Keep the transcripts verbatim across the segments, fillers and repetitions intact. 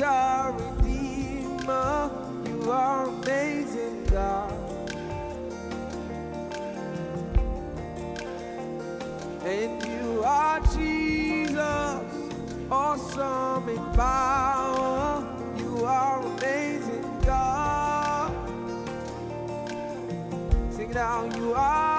and our Redeemer. You are amazing, God. And you are Jesus, awesome in power. You are amazing, God. Sing it out. You are.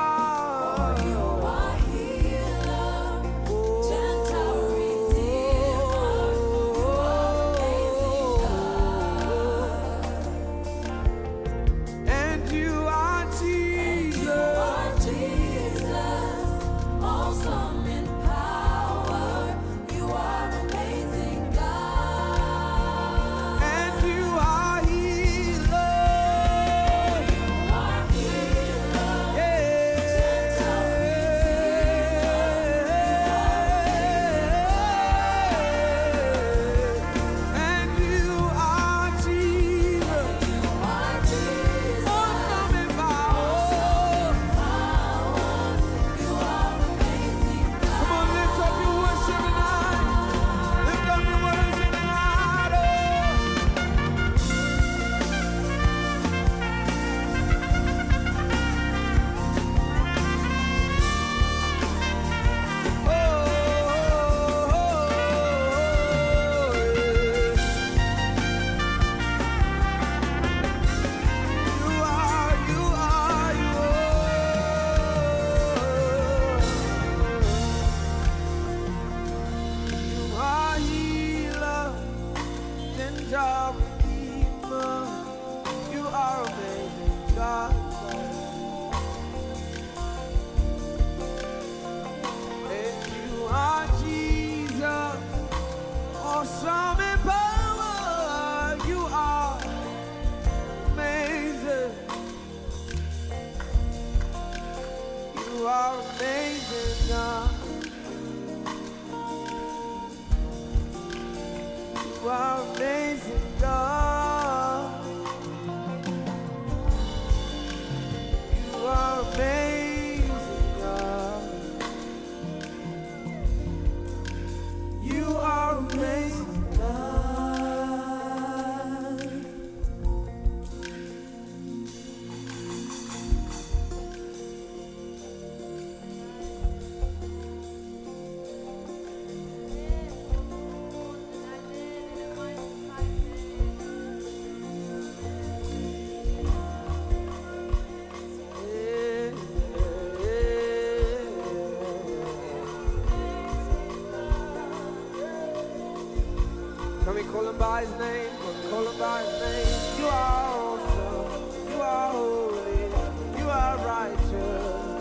By his name, but call him by his name. You are awesome, you are holy, you are righteous,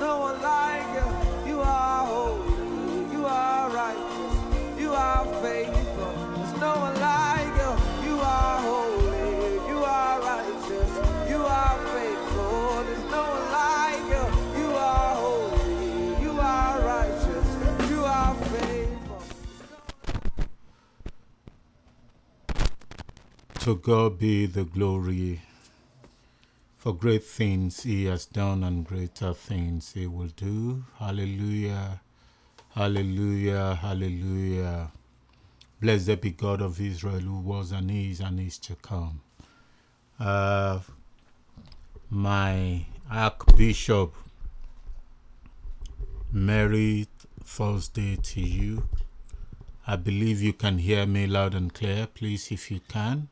no one like you. You are holy, you are righteous, you are faithful, there's no one like you. You are holy, you are righteous, you are faithful, there's no one like you. You are holy, you are righteous, you are faithful. To God be the glory, for great things he has done and greater things he will do. Hallelujah, hallelujah, hallelujah. Blessed be God of Israel, who was and is and is to come. Uh, my Archbishop, Merry Thursday to you. I believe you can hear me loud and clear. Please, if you can,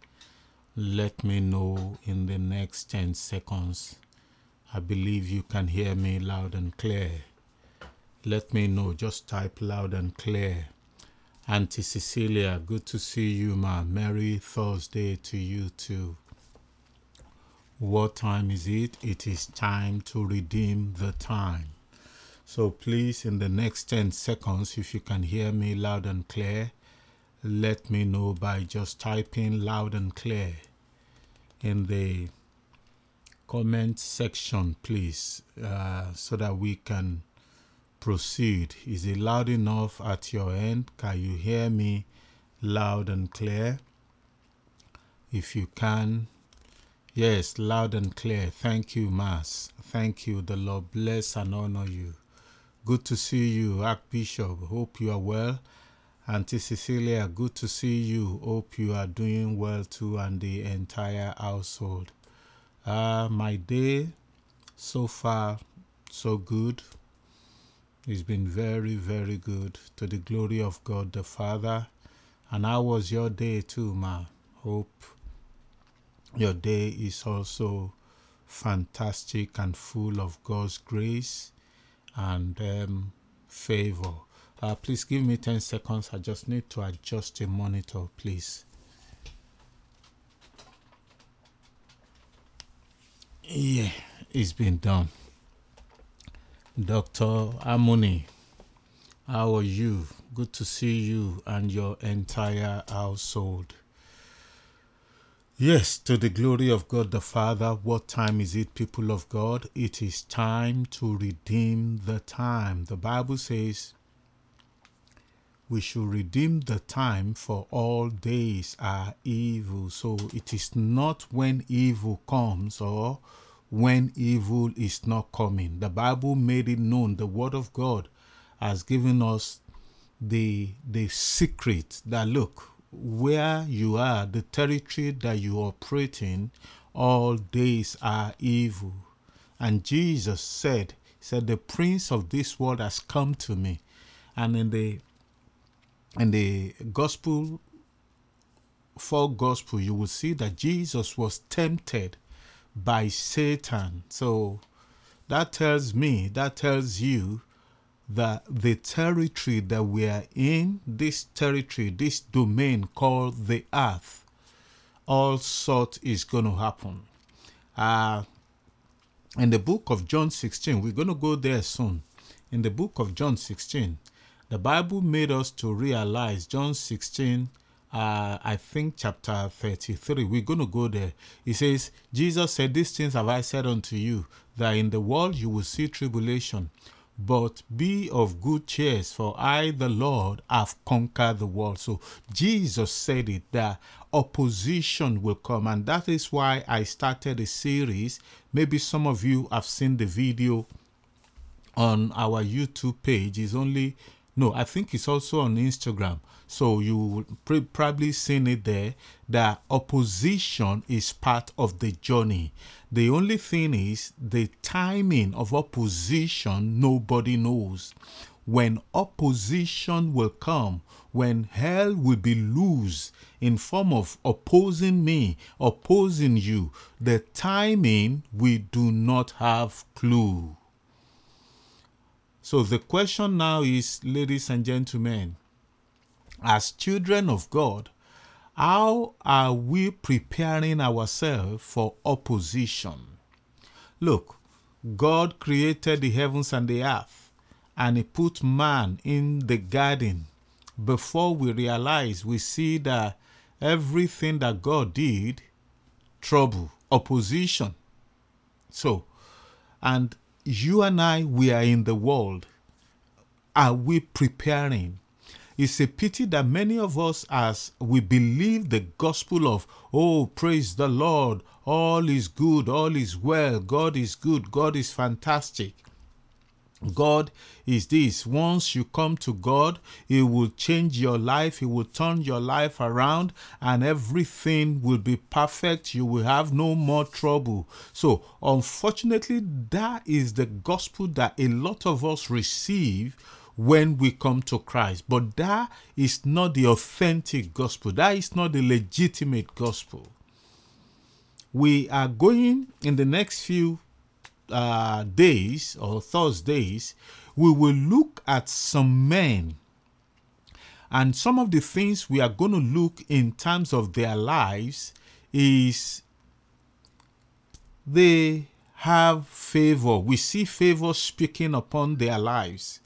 let me know in the next ten seconds. I believe you can hear me loud and clear. Let me know. Just type loud and clear. Auntie Cecilia, good to see you, ma. Merry Thursday to you too. What time is it? It is time to redeem the time. So please, in the next ten seconds, if you can hear me loud and clear, let me know by just typing loud and clear in the comment section, please, uh, so that we can proceed. Is it loud enough at your end? Can you hear me loud and clear? If you can, yes, loud and clear. Thank you, Mass. Thank you. The Lord bless and honor you. Good to see you, Archbishop. Hope you are well. Auntie Cecilia, good to see you. Hope you are doing well too, and the entire household. Uh, my day so far, so good. It's been very, very good, to the glory of God the Father. And how was your day too, ma? Hope your day is also fantastic and full of God's grace and um, favor. Uh, please give me ten seconds. I just need to adjust the monitor, please. Yeah, it's been done. Doctor Amuni, how are you? Good to see you and your entire household. Yes, to the glory of God the Father. What time is it, people of God? It is time to redeem the time. The Bible says we should redeem the time, for all days are evil. So it is not when evil comes or when evil is not coming. The Bible made it known. The Word of God has given us the the secret that, look, where you are, the territory that you operate in, all days are evil. And Jesus said, said the prince of this world has come to me. And in the in the gospel, for gospel, you will see that Jesus was tempted by Satan. So that tells me, that tells you that the territory that we are in, this territory, this domain called the earth, all sort is going to happen. Uh, in the book of John sixteen, we're going to go there soon. In the book of John sixteen, the Bible made us to realize, John sixteen, Uh, I think chapter thirty-three. We're going to go there. It says, Jesus said, "These things have I said unto you, that in the world you will see tribulation. But be of good cheer, for I, the Lord, have conquered the world." So Jesus said it, that opposition will come. And that is why I started a series. Maybe some of you have seen the video on our YouTube page. It's only... No, I think it's also on Instagram. So you pre- probably seen it there, that opposition is part of the journey. The only thing is the timing of opposition, nobody knows. When opposition will come, when hell will be loose in form of opposing me, opposing you, the timing, we do not have clue. So the question now is, ladies and gentlemen, as children of God, how are we preparing ourselves for opposition? Look, God created the heavens and the earth, and He put man in the garden. Before we realize, we see that everything that God did, trouble, opposition. So, and you and I, we are in the world. Are we preparing? It's a pity that many of us, as we believe the gospel of, oh, praise the Lord, all is good, all is well, God is good, God is fantastic, God is this. Once you come to God, He will change your life, He will turn your life around, and everything will be perfect. You will have no more trouble. So, unfortunately, that is the gospel that a lot of us receive when we come to Christ. But that is not the authentic gospel. That is not the legitimate gospel. We are going in the next few Uh, days or Thursdays, we will look at some men, and some of the things we are going to look in terms of their lives is they have favor. We see favor speaking upon their lives.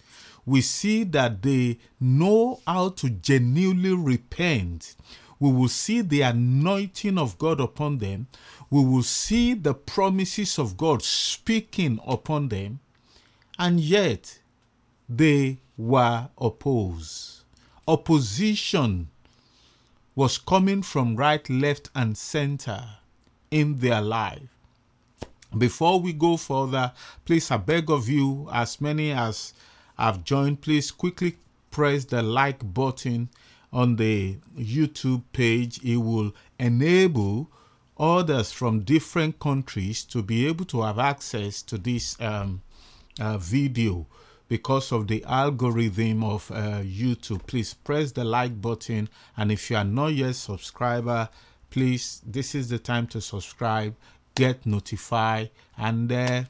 We see that they know how to genuinely repent. We will see the anointing of God upon them. We will see the promises of God speaking upon them. And yet, they were opposed. Opposition was coming from right, left, and center in their life. Before we go further, please, I beg of you, as many as have joined, please quickly press the like button on the YouTube page. It will enable others from different countries to be able to have access to this um, uh, video because of the algorithm of uh, YouTube. Please press the like button, and if you are not yet a subscriber, please, this is the time to subscribe, get notified, and uh,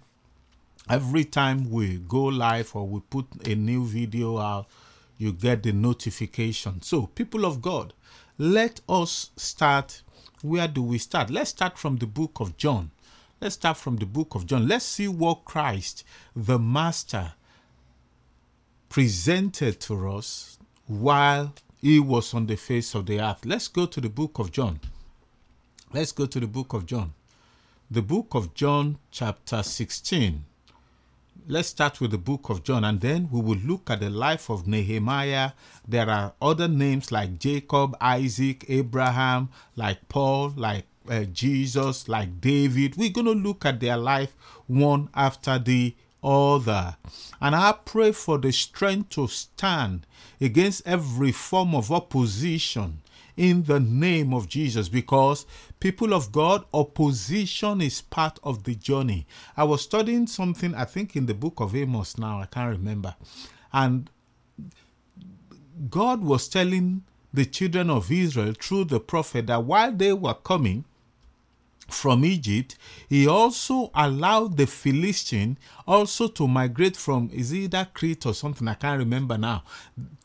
every time we go live or we put a new video out, you get the notification. So, people of God, let us start. Where do we start? Let's start from the book of John. Let's start from the book of John. Let's see what Christ, the Master, presented to us while he was on the face of the earth. Let's go to the book of John. Let's go to the book of John. The book of John, chapter sixteen. Let's start with the book of John, and then we will look at the life of Nehemiah. There are other names like Jacob, Isaac, Abraham, like Paul, like uh, Jesus, like David. We're going to look at their life one after the other. And I pray for the strength to stand against every form of opposition in the name of Jesus, because people of God, opposition is part of the journey. I was studying something, I think in the book of Amos now, I can't remember. And God was telling the children of Israel through the prophet that while they were coming from Egypt, he also allowed the Philistine also to migrate from, is it that Crete or something, I can't remember now,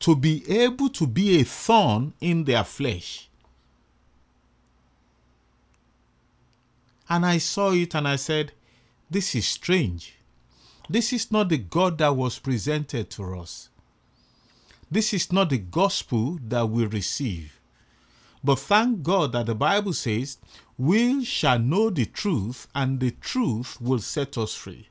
to be able to be a thorn in their flesh. And I saw it and I said, this is strange. This is not the God that was presented to us. This is not the gospel that we receive. But thank God that the Bible says, we shall know the truth, and the truth will set us free.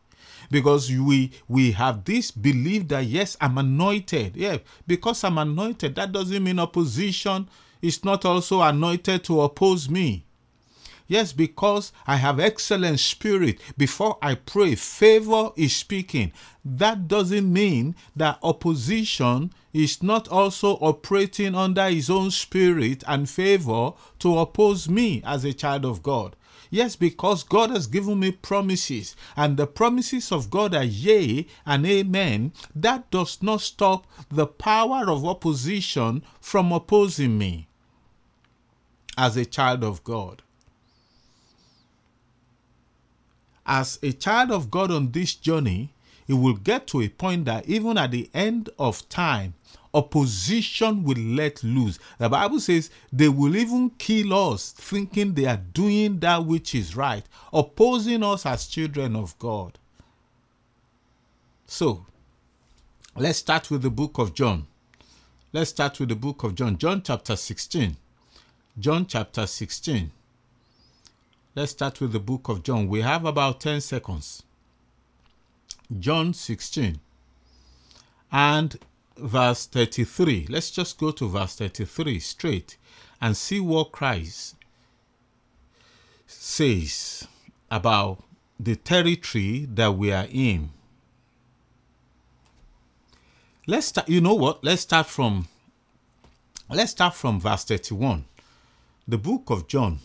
Because we we have this belief that, yes, I'm anointed. Yeah, because I'm anointed, that doesn't mean opposition is not also anointed to oppose me. Yes, because I have excellent spirit. Before I pray, favor is speaking. That doesn't mean that opposition is not also operating under his own spirit and favor to oppose me as a child of God. Yes, because God has given me promises, and the promises of God are yea and amen. That does not stop the power of opposition from opposing me as a child of God. As a child of God on this journey, it will get to a point that even at the end of time, opposition will let loose. The Bible says they will even kill us, thinking they are doing that which is right, opposing us as children of God. So, let's start with the book of John. Let's start with the book of John. John chapter sixteen. John chapter sixteen. Let's start with the book of John. We have about ten seconds. John sixteen and verse thirty-three. Let's just go to verse thirty-three straight and see what Christ says about the territory that we are in. Let's start, you know what? Let's start from let's start from verse thirty-one. The book of John.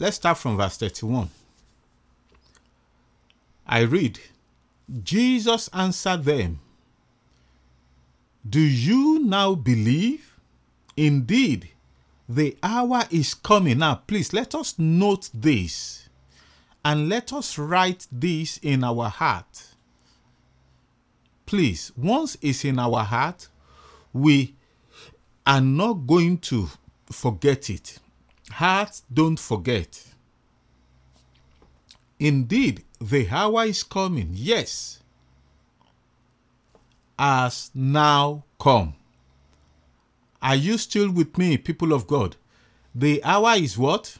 Let's start from verse thirty-one. I read, Jesus answered them, do you now believe? Indeed, the hour is coming. Now, please, let us note this, and let us write this in our heart. Please, once it's in our heart, we are not going to forget it. Hearts don't forget. Indeed, the hour is coming, yes, has now come. Are you still with me, people of God? The hour is what?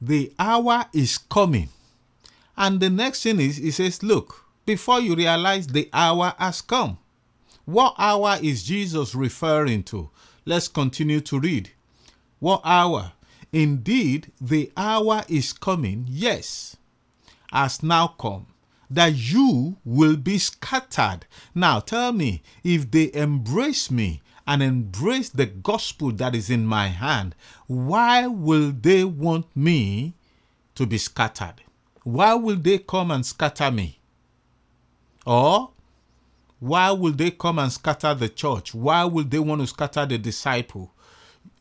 The hour is coming. And the next thing is, he says, look, before you realize the hour has come. What hour is Jesus referring to? Let's continue to read. What hour? Indeed, the hour is coming, yes, has now come, that you will be scattered. Now tell me, if they embrace me and embrace the gospel that is in my hand, why will they want me to be scattered? Why will they come and scatter me? Or why will they come and scatter the church? Why will they want to scatter the disciple?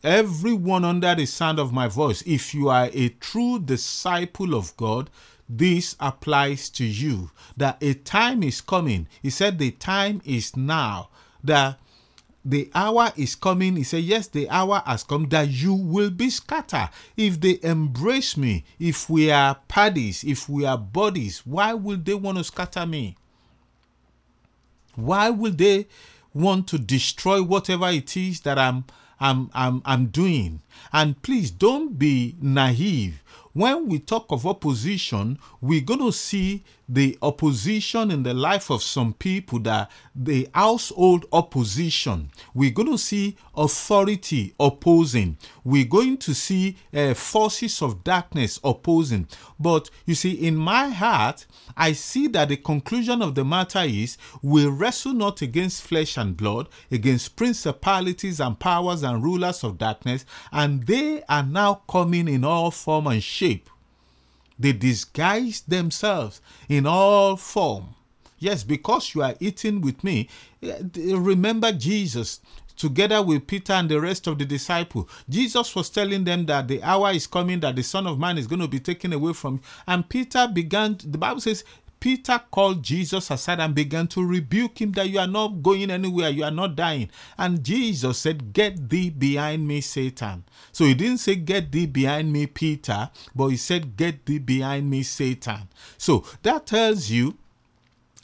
Everyone under the sound of my voice, if you are a true disciple of God, this applies to you, that a time is coming. He said the time is now, that the hour is coming. He said, yes, the hour has come that you will be scattered. If they embrace me, if we are parties, if we are bodies, why will they want to scatter me? Why will they want to destroy whatever it is that I'm I'm, I'm, I'm doing? And please don't be naive. When we talk of opposition, we're going to see the opposition in the life of some people, that the household opposition. We're going to see authority opposing. We're going to see uh, forces of darkness opposing. But you see, in my heart, I see that the conclusion of the matter is, we wrestle not against flesh and blood, against principalities and powers and rulers of darkness, and they are now coming in all form and shape. They disguise themselves in all form. Yes, because you are eating with me. Remember Jesus, together with Peter and the rest of the disciples. Jesus was telling them that the hour is coming that the Son of Man is going to be taken away from you. And Peter began, the Bible says, Peter called Jesus aside and began to rebuke him, that you are not going anywhere, you are not dying. And Jesus said, get thee behind me, Satan. So he didn't say, get thee behind me, Peter, but he said, get thee behind me, Satan. So that tells you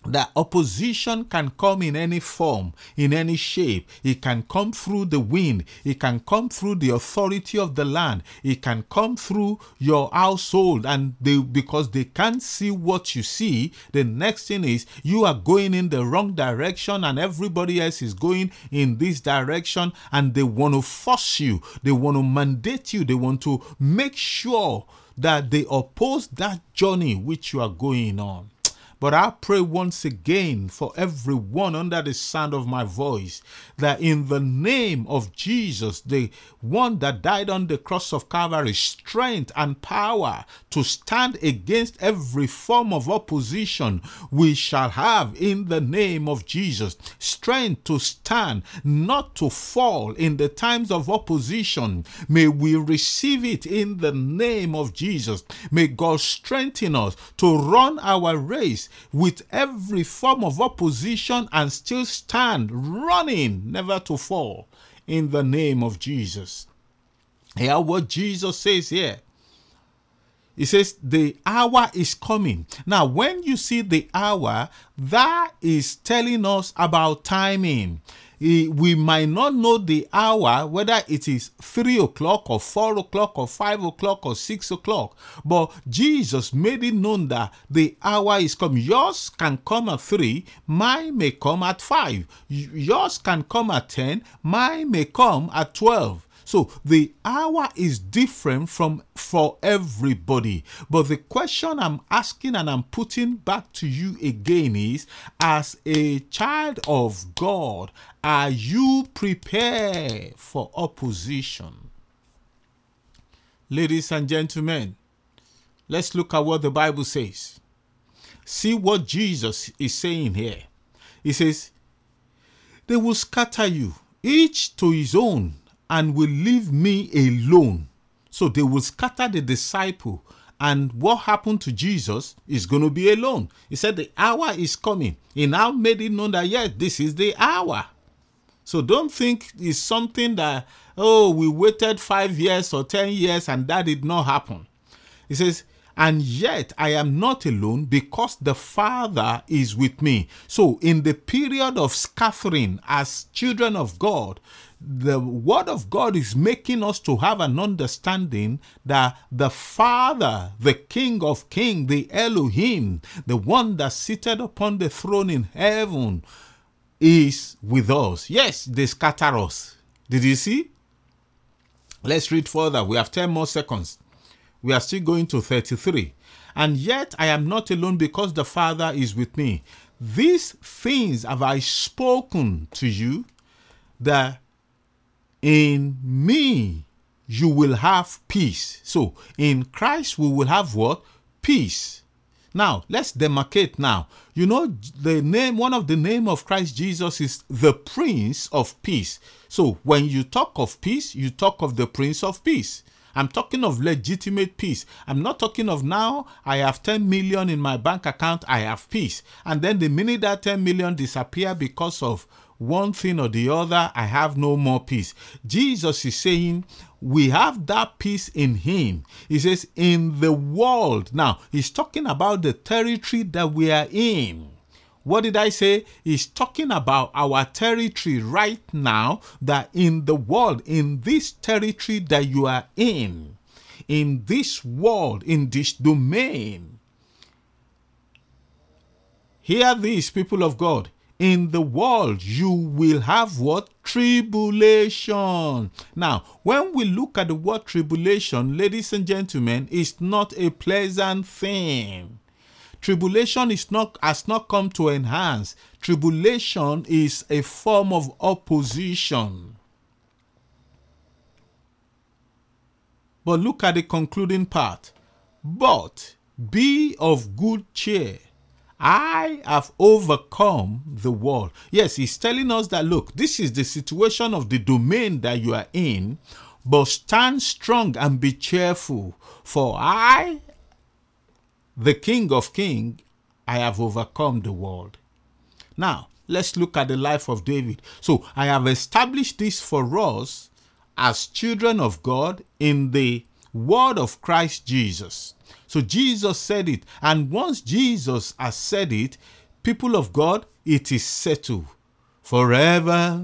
that opposition can come in any form, in any shape. It can come through the wind. It can come through the authority of the land. It can come through your household. And they, because they can't see what you see, the next thing is you are going in the wrong direction and everybody else is going in this direction, and they want to force you. They want to mandate you. They want to make sure that they oppose that journey which you are going on. But I pray once again for everyone under the sound of my voice, that in the name of Jesus, the one that died on the cross of Calvary, strength and power to stand against every form of opposition, we shall have in the name of Jesus. Strength to stand, not to fall in the times of opposition. May we receive it in the name of Jesus. May God strengthen us to run our race with every form of opposition and still stand running, never to fall, in the name of Jesus. Hear what Jesus says here. He says, the hour is coming. Now, when you see the hour, that is telling us about timing. We might not know the hour, whether it is three o'clock or four o'clock or five o'clock or six o'clock. But Jesus made it known that the hour is coming. Yours can come at three, mine may come at five. Yours can come at ten, mine may come at twelve. So the hour is different from for everybody. But the question I'm asking and I'm putting back to you again is, as a child of God, are you prepared for opposition? Ladies and gentlemen, let's look at what the Bible says. See what Jesus is saying here. He says, they will scatter you, each to his own, and will leave me alone. So they will scatter the disciple. And what happened to Jesus is going to be alone. He said the hour is coming. He now made it known that, yes, this is the hour. So don't think it's something that, oh, we waited five years or ten years and that did not happen. He says, and yet I am not alone, because the Father is with me. So in the period of scattering as children of God, the Word of God is making us to have an understanding that the Father, the King of Kings, the Elohim, the one that seated upon the throne in heaven, is with us. Yes, they scatter us. Did you see? Let's read further. We have ten more seconds. We are still going to thirty-three. and yet I am not alone, because the Father is with me. These things have I spoken to you, that in me you will have peace. So in Christ we will have what? Peace. Now, let's demarcate now. You know, the name, one of the name of Christ Jesus is the Prince of Peace. So when you talk of peace, you talk of the Prince of Peace. I'm talking of legitimate peace. I'm not talking of now, I have ten million in my bank account, I have peace. And then the minute that ten million disappear because of one thing or the other, I have no more peace. Jesus is saying, we have that peace in him. He says, in the world. Now, he's talking about the territory that we are in. What did I say? He's talking about our territory right now, that in the world, in this territory that you are in, in this world, in this domain. Hear this, people of God. In the world, you will have what? Tribulation. Now, when we look at the word tribulation, ladies and gentlemen, it's not a pleasant thing. Tribulation is not, has not come to enhance. Tribulation is a form of opposition. But look at the concluding part. But be of good cheer. I have overcome the world. Yes, he's telling us that, look, this is the situation of the domain that you are in, but stand strong and be cheerful, for I, the King of Kings, I have overcome the world. Now, let's look at the life of David. So, I have established this for us as children of God in the word of Christ Jesus. So Jesus said it, and once Jesus has said it, people of God, it is settled forever.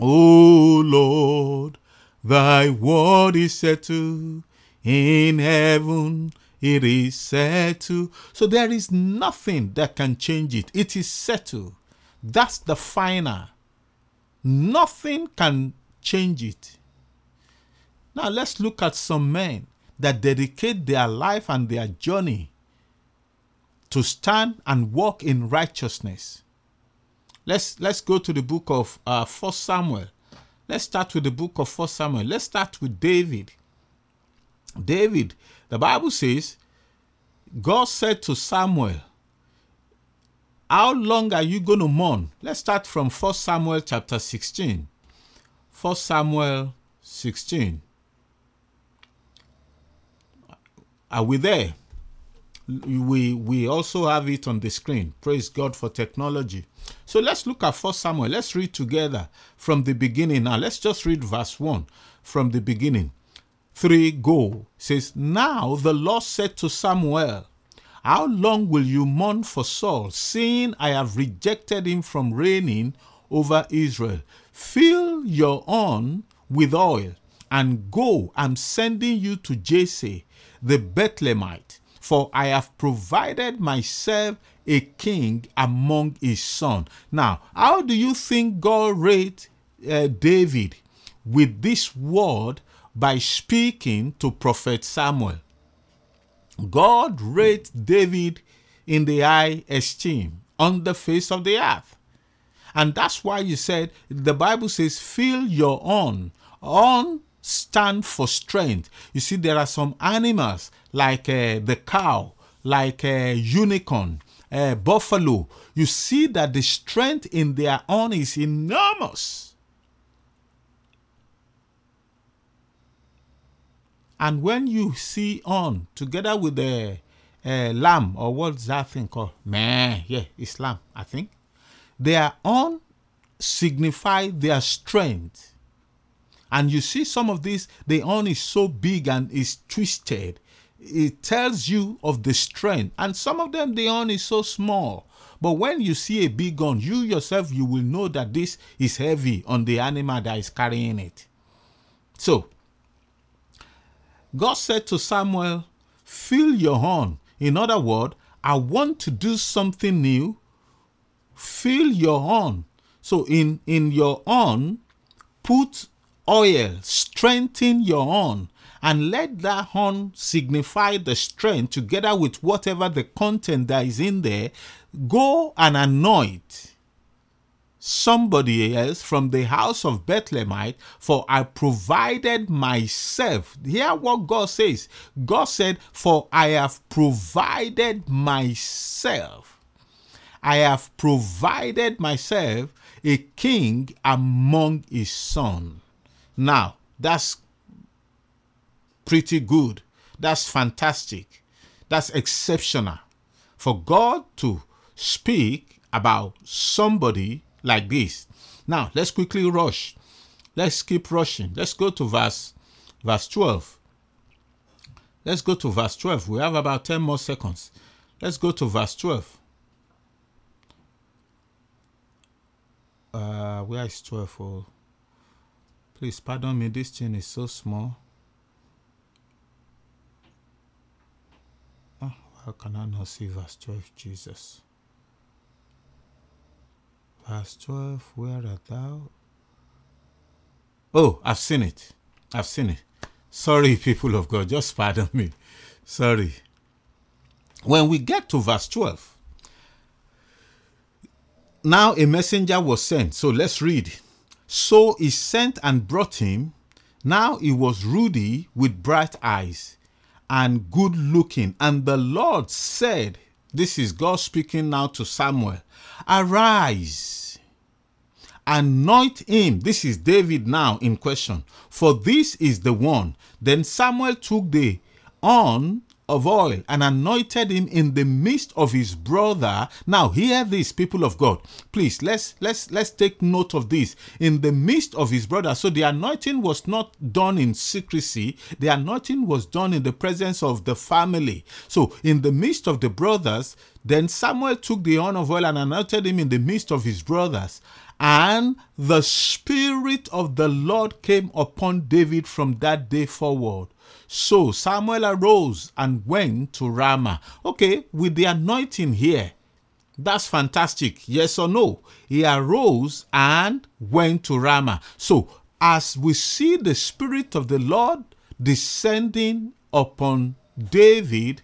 O Lord, thy word is settled in heaven. It is settled. So there is nothing that can change it. It is settled. That's the final. Nothing can change it. Now let's look at some men that dedicate their life and their journey to stand and walk in righteousness. Let's let's go to the book of uh, First Samuel. Let's start with the book of First Samuel. Let's start with David. David, the Bible says, God said to Samuel, how long are you going to mourn? Let's start from First Samuel chapter sixteen. First Samuel sixteen. Are we there? We we also have it on the screen. Praise God for technology. So let's look at First Samuel. Let's read together from the beginning. Now let's just read verse one from the beginning. Three, go. It says, now the Lord said to Samuel, how long will you mourn for Saul, seeing I have rejected him from reigning over Israel? Fill your horn with oil and go. I'm sending you to Jesse, the Bethlehemite, for I have provided myself a king among his sons. Now, how do you think God raised uh, David with this word by speaking to Prophet Samuel? God raised David in the high esteem on the face of the earth. And that's why you said, the Bible says, fill your horn. Horn stand for strength. You see, there are some animals like uh, the cow, like a uh, unicorn, uh, buffalo. You see that the strength in their horn is enormous. And when you see horn together with the uh, lamb, or what's that thing called? Meh, yeah, it's lamb, I think. Their horn signify their strength. And you see some of this, the horn is so big and is twisted. It tells you of the strength. And some of them, the horn is so small. But when you see a big horn, you yourself, you will know that this is heavy on the animal that is carrying it. So, God said to Samuel, fill your horn. In other words, I want to do something new. Fill your horn. So, in, in your horn, put oil, strengthen your horn, and let that horn signify the strength together with whatever the content that is in there. Go and anoint somebody else from the house of Bethlehemite, for I provided myself. Hear what God says. God said, for I have provided myself. I have provided myself a king among his sons. Now, that's pretty good. That's fantastic. That's exceptional. For God to speak about somebody like this. Now, let's quickly rush. Let's keep rushing. Let's go to verse, verse twelve. Let's go to verse twelve. We have about ten more seconds. Let's go to verse twelve. Uh, where is twelve? Oh, please pardon me. This thing is so small. Oh, how can I not see verse twelve? Jesus. Verse twelve, where art thou? Oh, I've seen it. I've seen it. Sorry, people of God, just pardon me. Sorry. When we get to verse twelve, now a messenger was sent. So let's read. So he sent and brought him. Now he was ruddy with bright eyes and good looking. And the Lord said, this is God speaking now to Samuel. Arise, anoint him. This is David now in question. For this is the one. Then Samuel took the horn of oil and anointed him in the midst of his brother. Now hear this, people of God. Please, let's let's let's take note of this. In the midst of his brother. So the anointing was not done in secrecy. The anointing was done in the presence of the family. So in the midst of the brothers, then Samuel took the horn of oil and anointed him in the midst of his brothers. And the Spirit of the Lord came upon David from that day forward. So Samuel arose and went to Ramah. Okay, with the anointing here, that's fantastic. Yes or no? He arose and went to Ramah. So as we see the Spirit of the Lord descending upon David,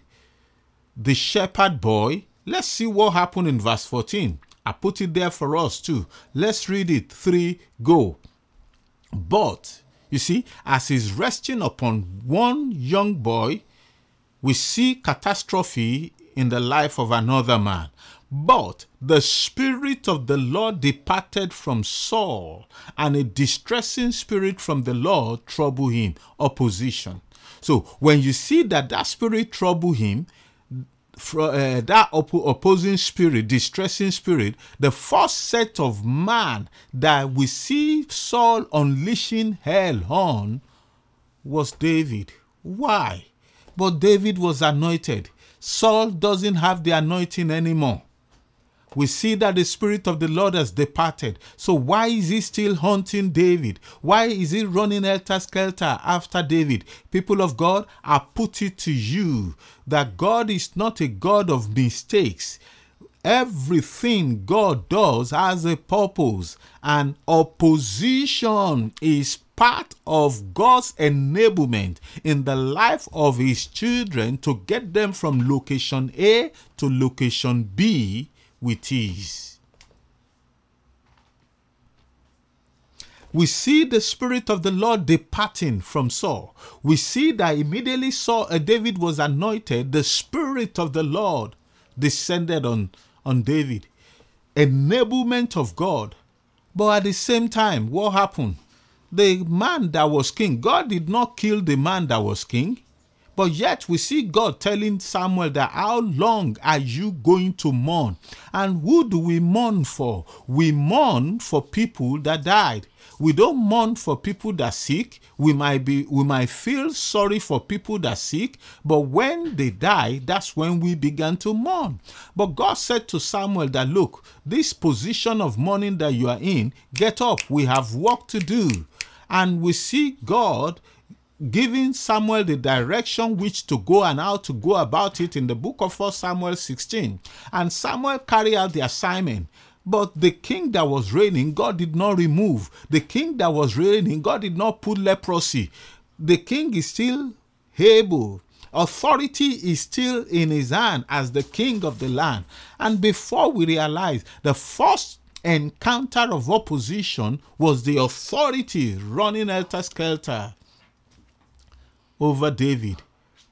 the shepherd boy, let's see what happened in verse fourteen. I put it there for us too. Let's read it. Three, go. But you see, as he's resting upon one young boy, we see catastrophe in the life of another man. But the Spirit of the Lord departed from Saul, and a distressing spirit from the Lord troubled him. Opposition. So when you see that that spirit troubled him, Uh, that op- opposing spirit, distressing spirit, the first set of man that we see Saul unleashing hell on was David. Why? But David was anointed. Saul doesn't have the anointing anymore. We see that the Spirit of the Lord has departed. So why is he still hunting David? Why is he running helter-skelter after David? People of God, I put it to you that God is not a God of mistakes. Everything God does has a purpose, and opposition is part of God's enablement in the life of his children to get them from location A to location B with ease. We see the Spirit of the Lord departing from Saul. We see that immediately Saul, uh, David was anointed, the Spirit of the Lord descended on, on David. Enablement of God. But at the same time, what happened? The man that was king, God did not kill the man that was king. But yet we see God telling Samuel that how long are you going to mourn? And who do we mourn for? We mourn for people that died. We don't mourn for people that are sick. We might be, we might feel sorry for people that are sick, but when they die, that's when we began to mourn. But God said to Samuel that, look, this position of mourning that you are in, get up. We have work to do. And we see God giving Samuel the direction which to go and how to go about it in the book of First Samuel sixteen. And Samuel carried out the assignment. But the king that was reigning, God did not remove. The king that was reigning, God did not put leprosy. the king is still able. Authority is still in his hand as the king of the land. And before we realize, the first encounter of opposition was the authority running helter-skelter over David.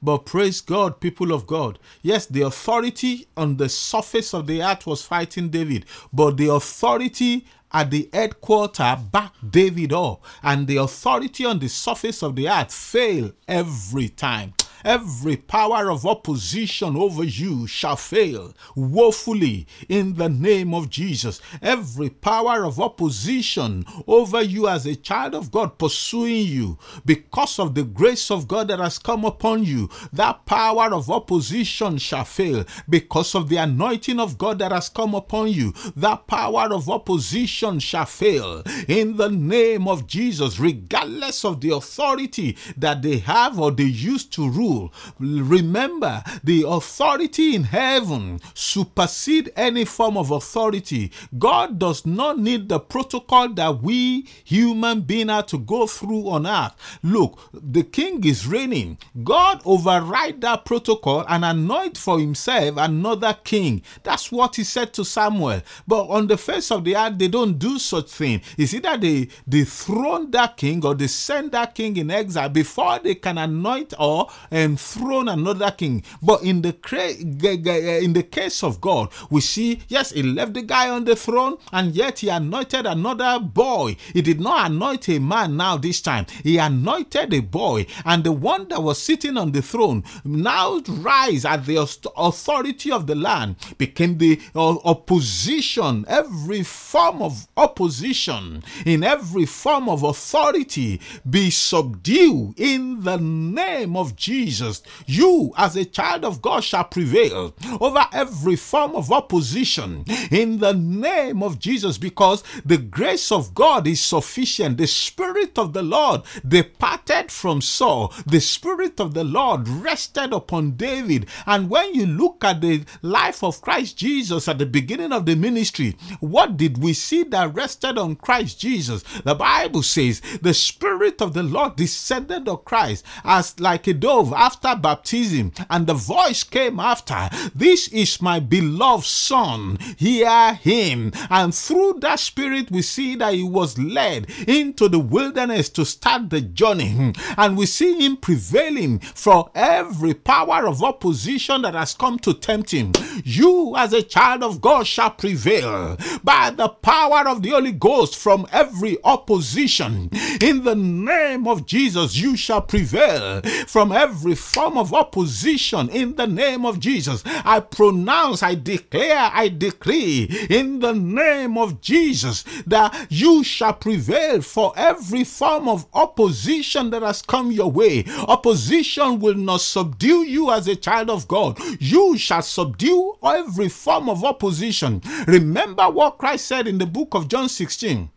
But praise God, people of God. Yes, the authority on the surface of the earth was fighting David, but the authority at the headquarters backed David up, and the authority on the surface of the earth failed every time. Every power of opposition over you shall fail woefully in the name of Jesus. Every power of opposition over you as a child of God pursuing you because of the grace of God that has come upon you, that power of opposition shall fail. Because of the anointing of God that has come upon you, that power of opposition shall fail in the name of Jesus, regardless of the authority that they have or they used to rule. Remember, the authority in heaven supersedes any form of authority. God does not need the protocol that we human beings are to go through on earth. Look, the king is reigning. God overrides that protocol and anoints for himself another king. That's what he said to Samuel. But on the face of the earth, they don't do such thing. It's either they dethrone that king or they send that king in exile before they can anoint or enthrone another king. But in the cra- in the case of God, we see, yes, he left the guy on the throne, and yet he anointed another boy. He did not anoint a man now this time. He anointed a boy, and the one that was sitting on the throne now rise at the authority of the land, became the uh, opposition, every form of opposition, in every form of authority, be subdued in the name of Jesus. Jesus, you as a child of God shall prevail over every form of opposition in the name of Jesus, because the grace of God is sufficient. The Spirit of the Lord departed from Saul. The Spirit of the Lord rested upon David. And when you look at the life of Christ Jesus at the beginning of the ministry, what did we see that rested on Christ Jesus? The Bible says the Spirit of the Lord descended on Christ as like a dove after baptism, and the voice came after, "This is my beloved son, hear him." And through that Spirit, we see that he was led into the wilderness to start the journey, and we see him prevailing for every power of opposition that has come to tempt him. You as a child of God shall prevail by the power of the Holy Ghost from every opposition in the name of Jesus. You shall prevail from every Every form of opposition in the name of Jesus. I pronounce, I declare, I decree in the name of Jesus that you shall prevail for every form of opposition that has come your way. Opposition will not subdue you as a child of God. You shall subdue every form of opposition. Remember what Christ said in the book of John sixteen.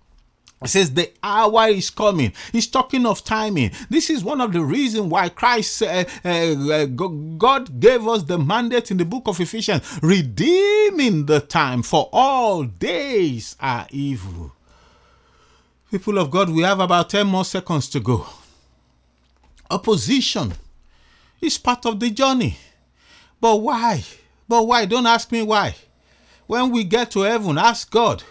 It says the hour is coming. He's talking of timing. This is one of the reasons why Christ, uh, uh, God gave us the mandate in the book of Ephesians, redeeming the time, for all days are evil. People of God, we have about ten more seconds to go. Opposition is part of the journey. But why? But why? Don't ask me why. When we get to heaven, ask God.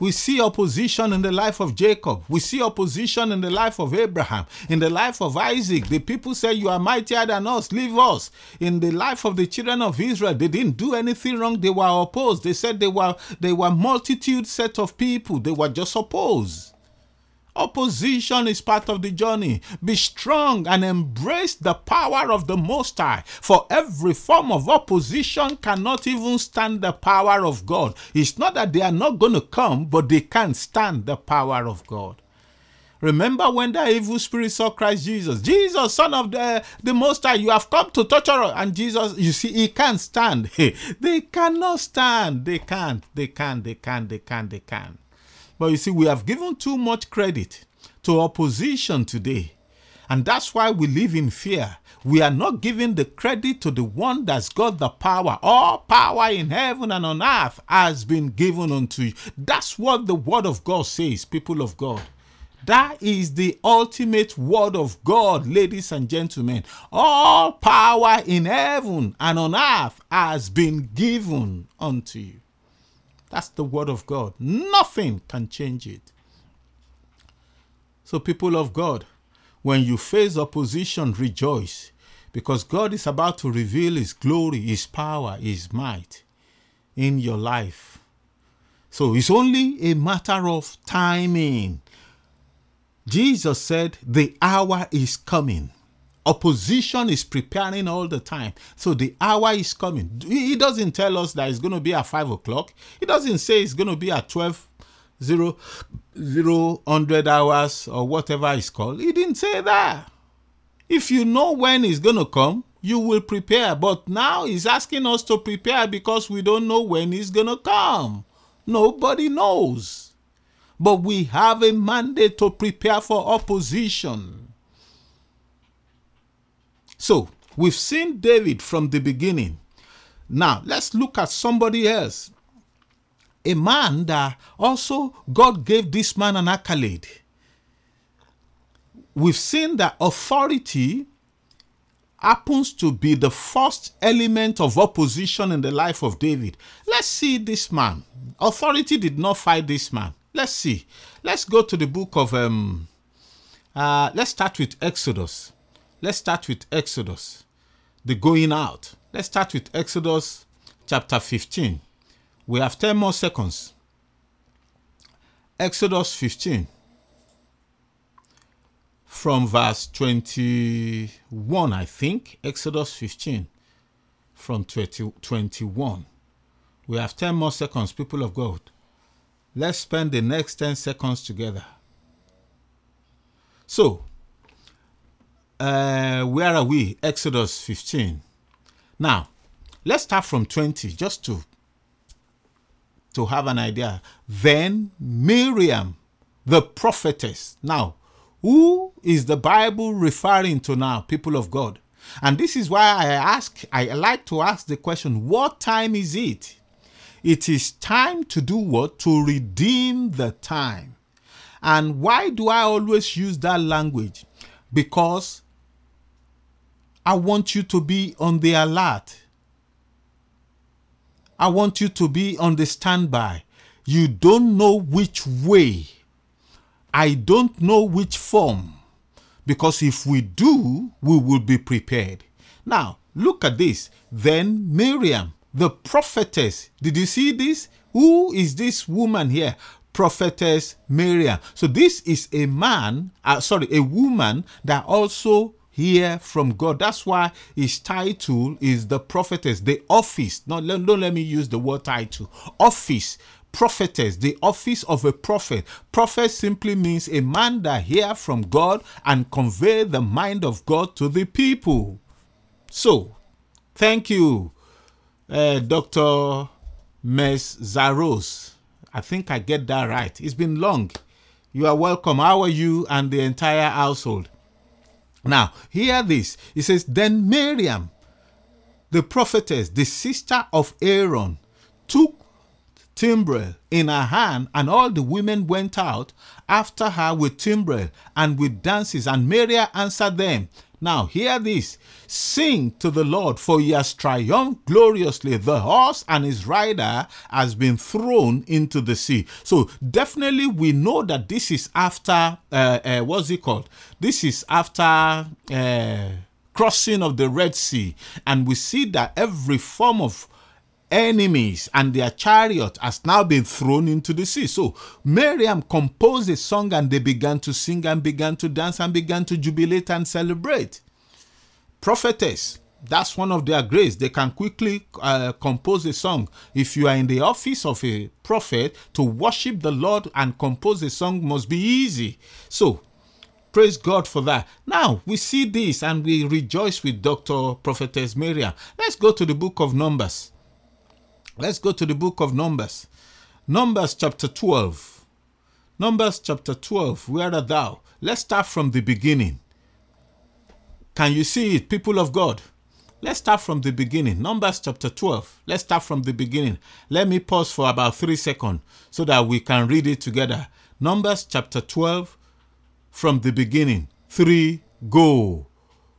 We see opposition in the life of Jacob. We see opposition in the life of Abraham, in the life of Isaac. The people say, "You are mightier than us, leave us." In the life of the children of Israel, they didn't do anything wrong. They were opposed. They said they were they were multitude set of people. They were just opposed. Opposition is part of the journey. Be strong and embrace the power of the Most High, for every form of opposition cannot even stand the power of God. It's not that they are not going to come, but they can't stand the power of God. Remember when the evil spirit saw Christ Jesus, "Jesus, son of the, the Most High, you have come to torture us." And Jesus, you see, he can't stand. They cannot stand. They can't. They can't. They can't. They can't. They can't. But you see, we have given too much credit to opposition today. And that's why we live in fear. We are not giving the credit to the one that's got the power. All power in heaven and on earth has been given unto you. That's what the word of God says, people of God. That is the ultimate word of God, ladies and gentlemen. All power in heaven and on earth has been given unto you. That's the word of God. Nothing can change it. So, people of God, when you face opposition, rejoice, because God is about to reveal his glory, his power, his might in your life. So it's only a matter of timing. Jesus said, the hour is coming. Opposition is preparing all the time. So the hour is coming. He doesn't tell us that it's going to be at five o'clock. He doesn't say it's going to be at twelve, zero, zero, one hundred hours or whatever it's called. He didn't say that. If you know when it's going to come, you will prepare. But now he's asking us to prepare because we don't know when it's going to come. Nobody knows. But we have a mandate to prepare for opposition. So, we've seen David from the beginning. Now, let's look at somebody else. A man that also God gave this man an accolade. We've seen that authority happens to be the first element of opposition in the life of David. Let's see this man. Authority did not fight this man. Let's see. Let's go to the book of, um, uh, let's start with Exodus. Let's start with Exodus, the going out. Let's start with Exodus chapter fifteen. We have ten more seconds. Exodus fifteen, from verse twenty-one, I think. Exodus fifteen, from twenty, twenty-one. We have ten more seconds, people of God. Let's spend the next ten seconds together. So, uh, where are we? Exodus fifteen. Now, let's start from twenty, just to, to have an idea. Then Miriam, the prophetess. Now, who is the Bible referring to now, people of God? And this is why I ask, I like to ask the question, what time is it? It is time to do what? To redeem the time. And why do I always use that language? Because I want you to be on the alert. I want you to be on the standby. You don't know which way. I don't know which form. Because if we do, we will be prepared. Now, look at this. Then Miriam, the prophetess. Did you see this? Who is this woman here? Prophetess Miriam. So this is a man, uh, sorry, a woman that also hear from God. That's why his title is the prophetess, the office. No, don't let me use the word title. Office. Prophetess, the office of a prophet. Prophet simply means a man that hears from God and convey the mind of God to the people. So, thank you, uh, Doctor Mezaros. I think I get that right. It's been long. You are welcome. How are you and the entire household? Now, hear this. It says, then Miriam, the prophetess, the sister of Aaron, took timbrel in her hand, and all the women went out after her with timbrel and with dances, and Miriam answered them. Now hear this, sing to the Lord, for he has triumphed gloriously. The horse and his rider has been thrown into the sea. So definitely we know that this is after, uh, uh, what's it called? This is after uh, crossing of the Red Sea, and we see that every form of enemies and their chariot has now been thrown into the sea. So Miriam composed a song, and they began to sing and began to dance and began to jubilate and celebrate. Prophetess, that's one of their grace. They can quickly uh, compose a song. If you are in the office of a prophet, to worship the Lord and compose a song must be easy. So praise God for that. Now, we see this and we rejoice with Doctor Prophetess Miriam. Let's go to the book of Numbers. Let's go to the book of Numbers. Numbers chapter twelve. Numbers chapter twelve. Where art thou? Let's start from the beginning. Can you see it, people of God? Let's start from the beginning. Numbers chapter twelve. Let's start from the beginning. Let me pause for about three seconds so that we can read it together. Numbers chapter twelve, from the beginning. Three, go.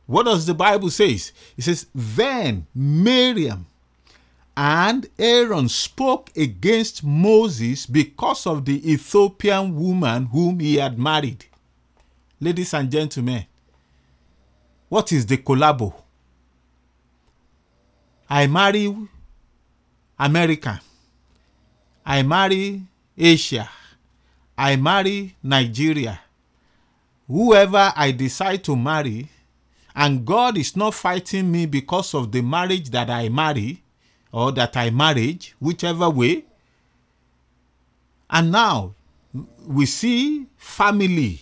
What does the Bible say? It says, then Miriam and Aaron spoke against Moses because of the Ethiopian woman whom he had married. Ladies and gentlemen, what is the collabo? I marry America. I marry Asia. I marry Nigeria. Whoever I decide to marry, and God is not fighting me because of the marriage that I marry, or that I married, whichever way. And now, we see family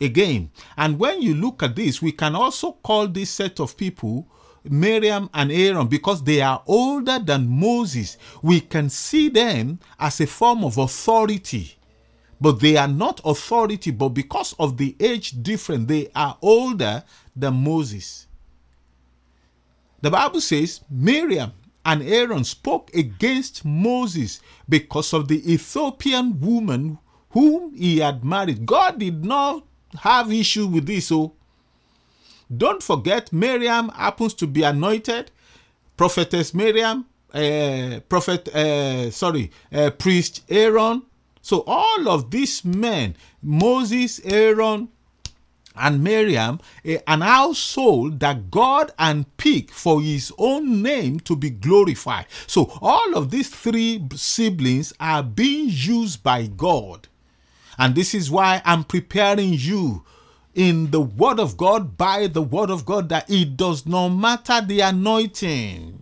again. And when you look at this, we can also call this set of people Miriam and Aaron, because they are older than Moses. We can see them as a form of authority. But they are not authority, but because of the age difference, they are older than Moses. The Bible says, Miriam and Aaron spoke against Moses because of the Ethiopian woman whom he had married. God did not have issue with this. So don't forget, Miriam happens to be anointed. Prophetess Miriam, uh, prophet, uh, sorry, uh, priest Aaron. So all of these men, Moses, Aaron, and Miriam, an household that God handpicked for his own name to be glorified. So all of these three siblings are being used by God. And this is why I'm preparing you in the word of God, by the word of God, that it does not matter the anointing.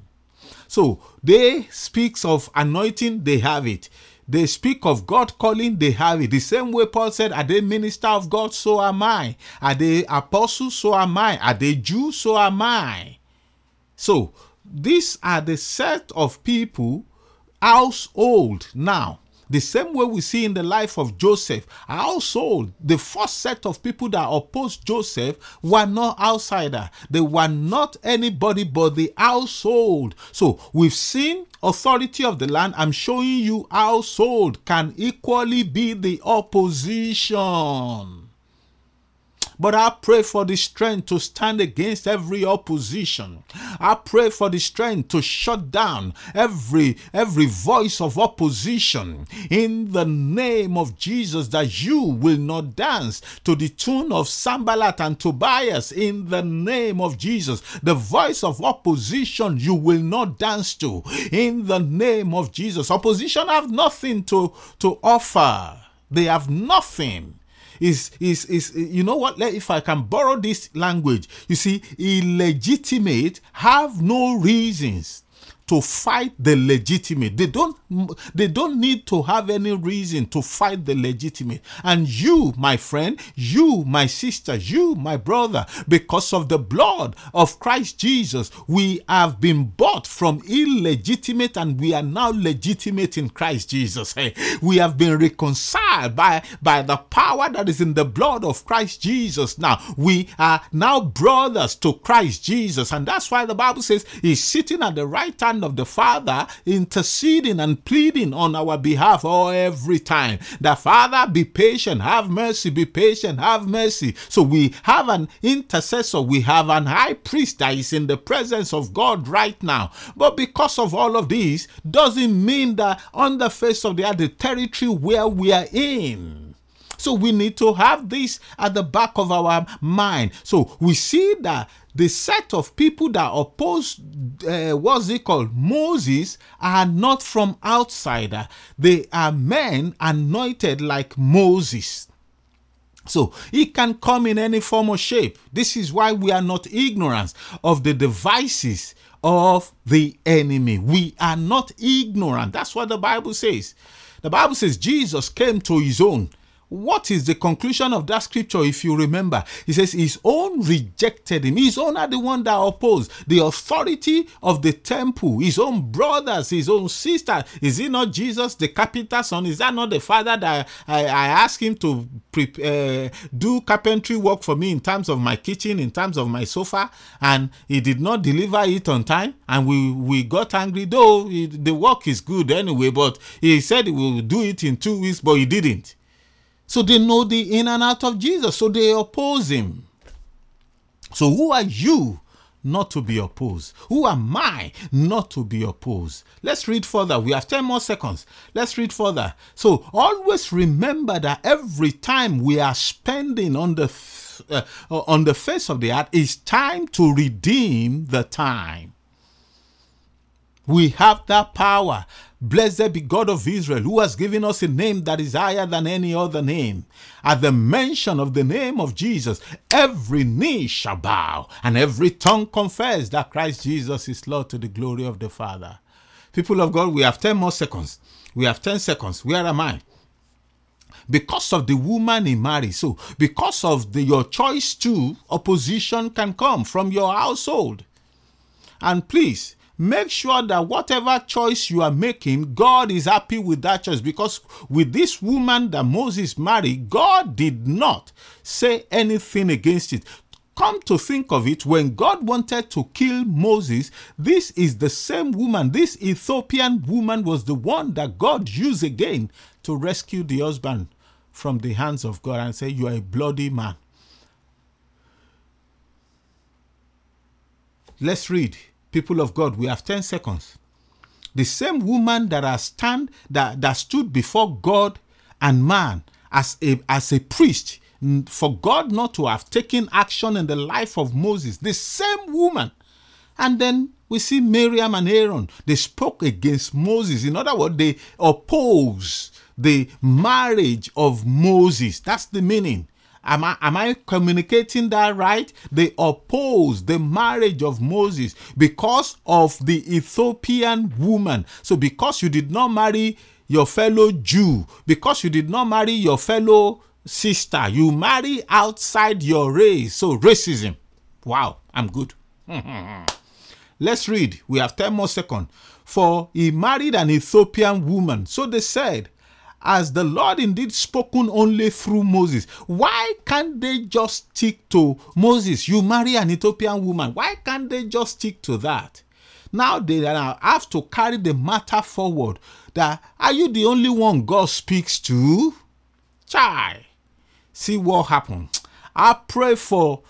So they speaks of anointing, they have it. They speak of God calling, they have it. The same way Paul said, are they minister of God? So am I. Are they apostles? So am I. Are they Jews? So am I. So these are the set of people, household now. The same way we see in the life of Joseph, household, the first set of people that opposed Joseph were not outsiders. They were not anybody but the household. So we've seen authority of the land. I'm showing you household can equally be the opposition. But I pray for the strength to stand against every opposition. I pray for the strength to shut down every, every voice of opposition. In the name of Jesus, that you will not dance to the tune of Sambalat and Tobias. In the name of Jesus, the voice of opposition you will not dance to. In the name of Jesus, opposition have nothing to, to offer. They have nothing. Is, is, is, you know what, if I can borrow this language, you see, illegitimate have no reasons to fight the legitimate. They don't, they don't need to have any reason to fight the legitimate. And you, my friend, you, my sister, you, my brother, because of the blood of Christ Jesus, we have been bought from illegitimate and we are now legitimate in Christ Jesus. Hey, we have been reconciled by, by the power that is in the blood of Christ Jesus. Now, we are now brothers to Christ Jesus. And that's why the Bible says he's sitting at the right hand of the Father, interceding and pleading on our behalf all oh, every time. The Father, be patient, have mercy, be patient, have mercy. So we have an intercessor, we have an high priest that is in the presence of God right now. But because of all of this, doesn't mean that on the face of the earth, the territory where we are in. So we need to have this at the back of our mind. So we see that the set of people that opposed, uh, what's it called, Moses, are not from outsider. They are men anointed like Moses. So it can come in any form or shape. This is why we are not ignorant of the devices of the enemy. We are not ignorant. That's what the Bible says. The Bible says Jesus came to his own. What is the conclusion of that scripture, if you remember? He says his own rejected him. His own are the one that opposed the authority of the temple. His own brothers, his own sisters. Is it not Jesus, the carpenter's son? Is that not the father that I, I asked him to prepare, do carpentry work for me in terms of my kitchen, in terms of my sofa? And he did not deliver it on time. And we, we got angry, though the work is good anyway, but he said he will do it in two weeks, but he didn't. So they know the in and out of Jesus. So they oppose him. So who are you not to be opposed? Who am I not to be opposed? Let's read further. We have ten more seconds. Let's read further. So always remember that every time we are spending on the f- uh, on the face of the earth, it's time to redeem the time. We have that power. Blessed be God of Israel, who has given us a name that is higher than any other name. At the mention of the name of Jesus, every knee shall bow and every tongue confess that Christ Jesus is Lord, to the glory of the Father. People of God, we have ten more seconds. We have ten seconds. Where am I? Because of the woman he married. So because of the, your choice too, opposition can come from your household. And please, make sure that whatever choice you are making, God is happy with that choice, because with this woman that Moses married, God did not say anything against it. Come to think of it, when God wanted to kill Moses, this is the same woman, this Ethiopian woman was the one that God used again to rescue the husband from the hands of God and say, "You are a bloody man." Let's read. People of God, we have ten seconds. The same woman that has stand that, that stood before God and man as a as a priest for God not to have taken action in the life of Moses, the same woman. And then we see Miriam and Aaron. They spoke against Moses. In other words, they oppose the marriage of Moses. That's the meaning. Am I, am I communicating that right? They oppose the marriage of Moses because of the Ethiopian woman. So because you did not marry your fellow Jew, because you did not marry your fellow sister, you marry outside your race. So racism. Wow, I'm good. Let's read. We have ten more seconds. For he married an Ethiopian woman. So they said, "As the Lord indeed spoken only through Moses." Why can't they just stick to Moses? You marry an Ethiopian woman. Why can't they just stick to that? Now they have to carry the matter forward. That, are you the only one God speaks to? Chai. See what happened. I pray for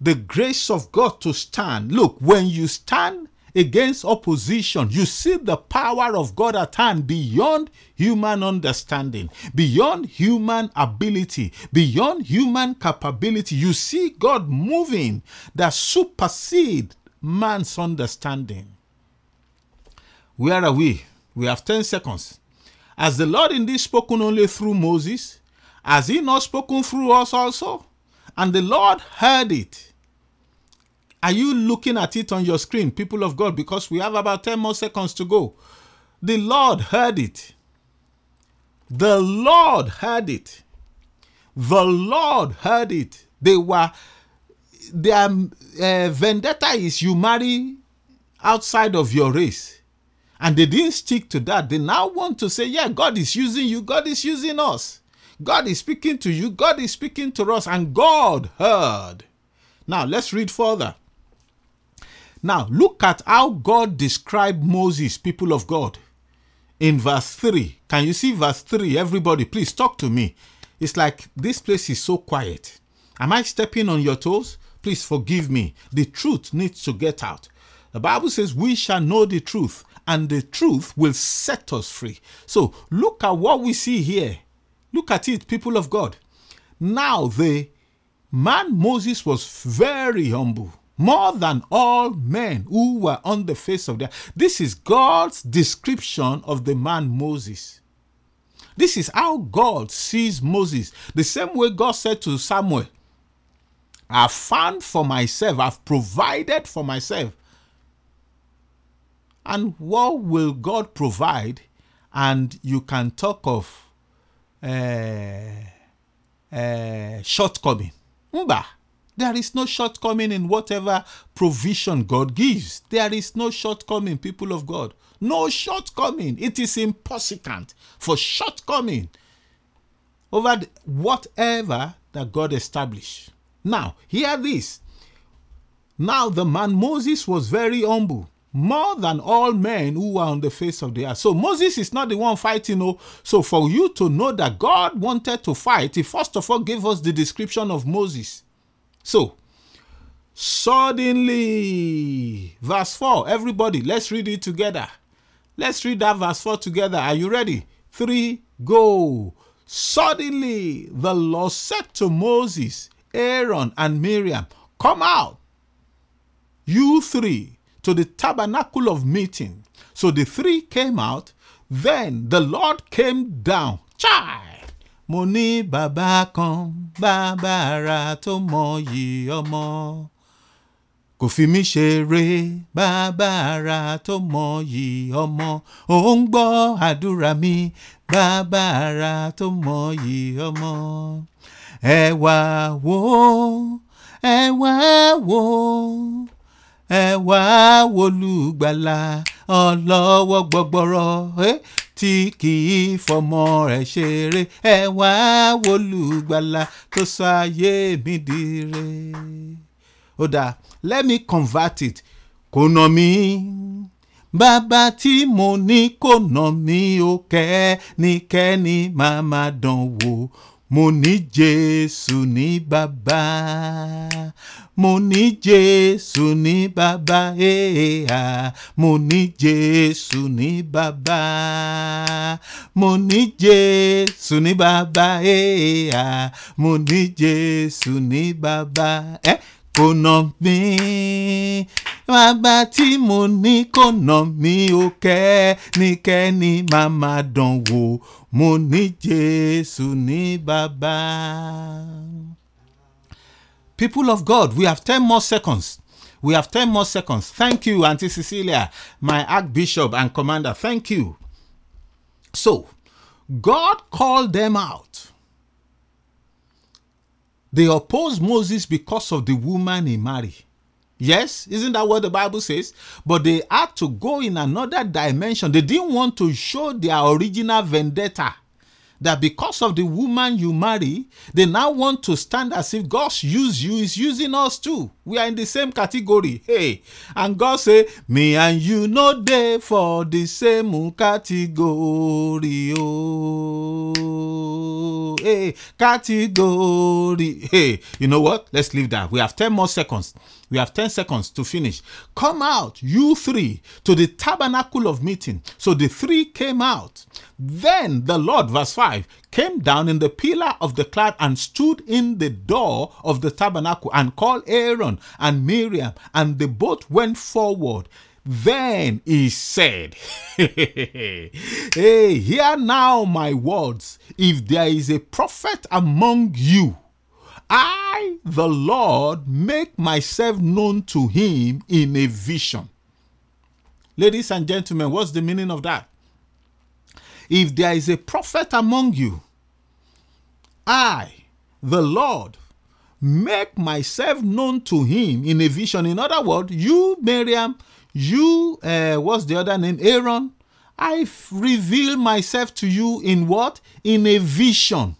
the grace of God to stand. Look, when you stand against opposition, you see the power of God at hand beyond human understanding, beyond human ability, beyond human capability. You see God moving that supersedes man's understanding. Where are we? We have ten seconds. As the Lord indeed spoken only through Moses, has he not spoken through us also? And the Lord heard it. Are you looking at it on your screen, people of God? Because we have about ten more seconds to go. The Lord heard it. The Lord heard it. The Lord heard it. They were, their uh, vendetta is you marry outside of your race. And they didn't stick to that. They now want to say, yeah, God is using you. God is using us. God is speaking to you. God is speaking to us. And God heard. Now, let's read further. Now, look at how God described Moses, people of God, in verse three. Can you see verse three? Everybody, please talk to me. It's like this place is so quiet. Am I stepping on your toes? Please forgive me. The truth needs to get out. The Bible says, we shall know the truth, and the truth will set us free. So, look at what we see here. Look at it, people of God. Now, the man Moses was very humble, more than all men who were on the face of the earth. This is God's description of the man Moses. This is how God sees Moses. The same way God said to Samuel, "I've found for myself, I've provided for myself." And what will God provide? And you can talk of uh, uh, shortcoming. Mba. There is no shortcoming in whatever provision God gives. There is no shortcoming, people of God. No shortcoming. It is impossible for shortcoming over the, whatever that God established. Now, hear this. Now, the man Moses was very humble, more than all men who are on the face of the earth. So Moses is not the one fighting. Oh. So for you to know that God wanted to fight, he first of all gave us the description of Moses. So suddenly, verse four, everybody, let's read it together. Let's read that verse four together. Are you ready? Three, go. Suddenly, the Lord said to Moses, Aaron, and Miriam, come out, you three, to the tabernacle of meeting. So the three came out. Then the Lord came down. Chai! Moni baba kon, baba rato mo yi omo. Kofimi shere, baba rato mo yi omo. Ongbo adurami, baba rato mo yi omo. Ewa wo, ewa wo. Ewa wolugbala olowo gbogboro eh ti ki fomo re sere ewa wolugbala to saye mi dire. Oda, let me convert it. Konomi baba ti mo ni konomi oke ni keni mama don wo. Mo ní Jésù ní bàbá, mo ní Jésù ní bàbá, eh, mo ní Jésù ní bàbá, mo ní Jésù ní bàbá, eh, mo ní Jésù ní bàbá, eh. Kò nà mí, bàbá tí mo ní kò nà mí ó kẹ́ ní kẹ́ ní màmá dánwò, mo ní Jésù ní bàbá. People of God, we have ten more seconds. We have ten more seconds. Thank you, Auntie Cecilia, my Archbishop and Commander. Thank you. So, God called them out. They opposed Moses because of the woman he married. Yes, isn't that what the Bible says? But they had to go in another dimension. They didn't want to show their original vendetta. That because of the woman you marry, they now want to stand as if God used you, is using us too. We are in the same category. Hey, and God say, me and you no dey for the same category. Oh, hey, category. Hey, you know what? Let's leave that. We have ten more seconds. We have ten seconds to finish. Come out, you three, to the tabernacle of meeting. So the three came out. Then the Lord, verse five, came down in the pillar of the cloud and stood in the door of the tabernacle and called Aaron and Miriam, and they both went forward. Then he said, hey, hear now my words. If there is a prophet among you, I, the Lord, make myself known to him in a vision. Ladies and gentlemen, what's the meaning of that? If there is a prophet among you, I, the Lord, make myself known to him in a vision. In other words, you, Miriam, you, uh, what's the other name, Aaron, I reveal myself to you in what? In a vision.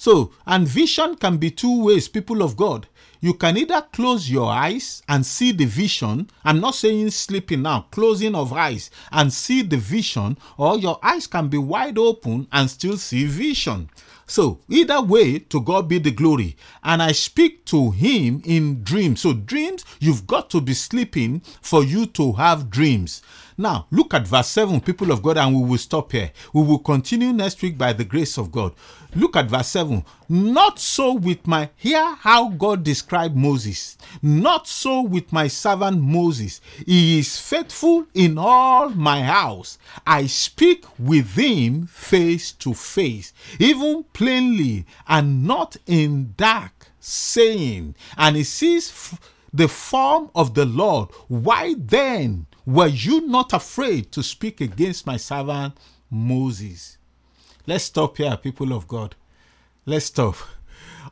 So, and vision can be two ways, people of God. You can either close your eyes and see the vision. I'm not saying sleeping now, closing of eyes and see the vision, or your eyes can be wide open and still see vision. So, either way, to God be the glory. And I speak to him in dreams. So, dreams, you've got to be sleeping for you to have dreams. Now, look at verse seven, people of God, and we will stop here. We will continue next week by the grace of God. Look at verse seven. Not so with my... Hear how God described Moses. Not so with my servant Moses. He is faithful in all my house. I speak with him face to face, even plainly and not in dark, saying, and he sees f- the form of the Lord. Why then were you not afraid to speak against my servant Moses? Let's stop here, people of God. Let's stop.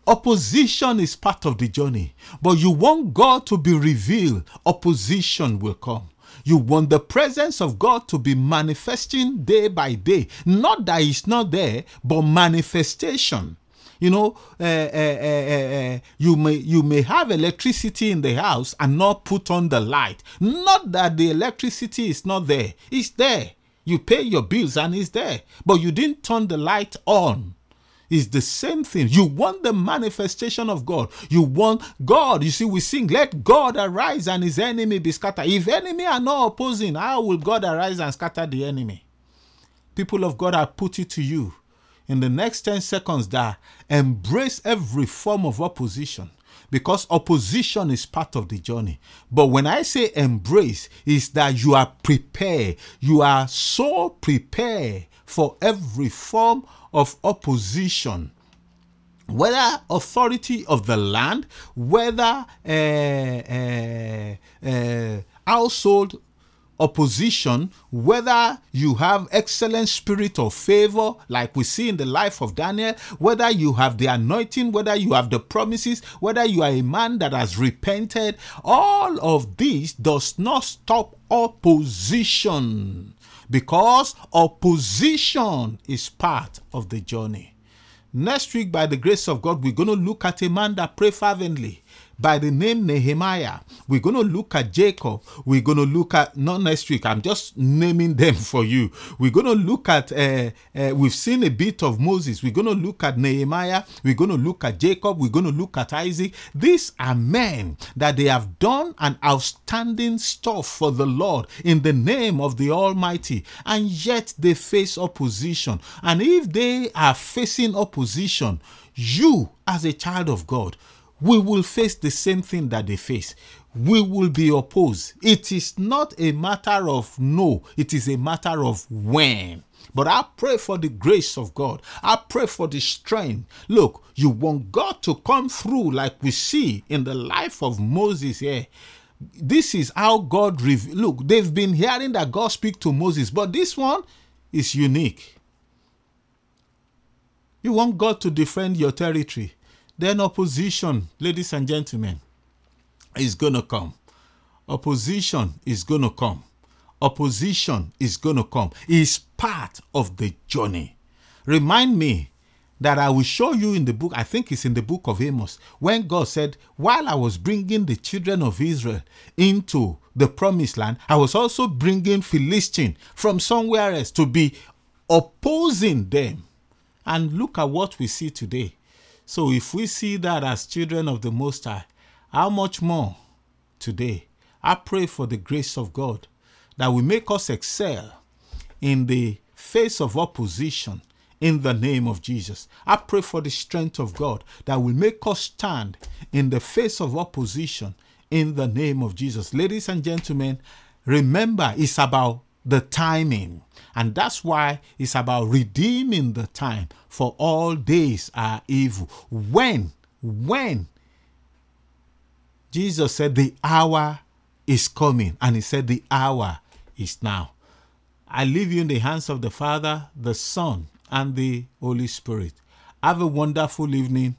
Opposition is part of the journey, but you want God to be revealed, opposition will come. You want the presence of God to be manifesting day by day. Not that it's not there, but manifestation. You know, uh, uh, uh, uh, you may you may have electricity in the house and not put on the light. Not that the electricity is not there. It's there. You pay your bills and it's there. But you didn't turn the light on. It's the same thing. You want the manifestation of God. You want God. You see, we sing, let God arise and his enemy be scattered. If enemy are not opposing, how will God arise and scatter the enemy? People of God, I put it to you in the next ten seconds that embrace every form of opposition, because opposition is part of the journey. But when I say embrace, is that you are prepared. You are so prepared for every form of opposition, whether authority of the land, whether uh, uh, uh, household opposition, whether you have excellent spirit of favor, like we see in the life of Daniel, whether you have the anointing, whether you have the promises, whether you are a man that has repented, all of this does not stop opposition, because opposition is part of the journey. Next week, by the grace of God, we're going to look at a man that prayed fervently by the name Nehemiah. We're going to look at Jacob. We're going to look at, not next week, I'm just naming them for you. We're going to look at, uh, uh, we've seen a bit of Moses. We're going to look at Nehemiah. We're going to look at Jacob. We're going to look at Isaac. These are men that they have done an outstanding stuff for the Lord in the name of the Almighty. And yet they face opposition. And if they are facing opposition, you as a child of God, we will face the same thing that they face. We will be opposed. It is not a matter of no, it is a matter of when. But I pray for the grace of God. I pray for the strength. Look, you want God to come through like we see in the life of Moses here. This is how God, rev- look, they've been hearing that God speak to Moses, but this one is unique. You want God to defend your territory. Then opposition, ladies and gentlemen, is going to come. Opposition is going to come. Opposition is going to come. It's part of the journey. Remind me that I will show you in the book, I think it's in the book of Amos, when God said, while I was bringing the children of Israel into the promised land, I was also bringing Philistines from somewhere else to be opposing them. And look at what we see today. So if we see that as children of the Most High, how much more today? I pray for the grace of God that will make us excel in the face of opposition in the name of Jesus. I pray for the strength of God that will make us stand in the face of opposition in the name of Jesus. Ladies and gentlemen, remember, it's about the timing. And that's why it's about redeeming the time, for all days are evil. When, when Jesus said the hour is coming, and he said the hour is now. I leave you in the hands of the Father, the Son, and the Holy Spirit. Have a wonderful evening,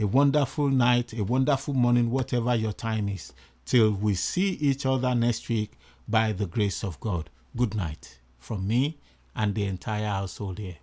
a wonderful night, a wonderful morning, whatever your time is, till we see each other next week by the grace of God. Good night from me and the entire household here.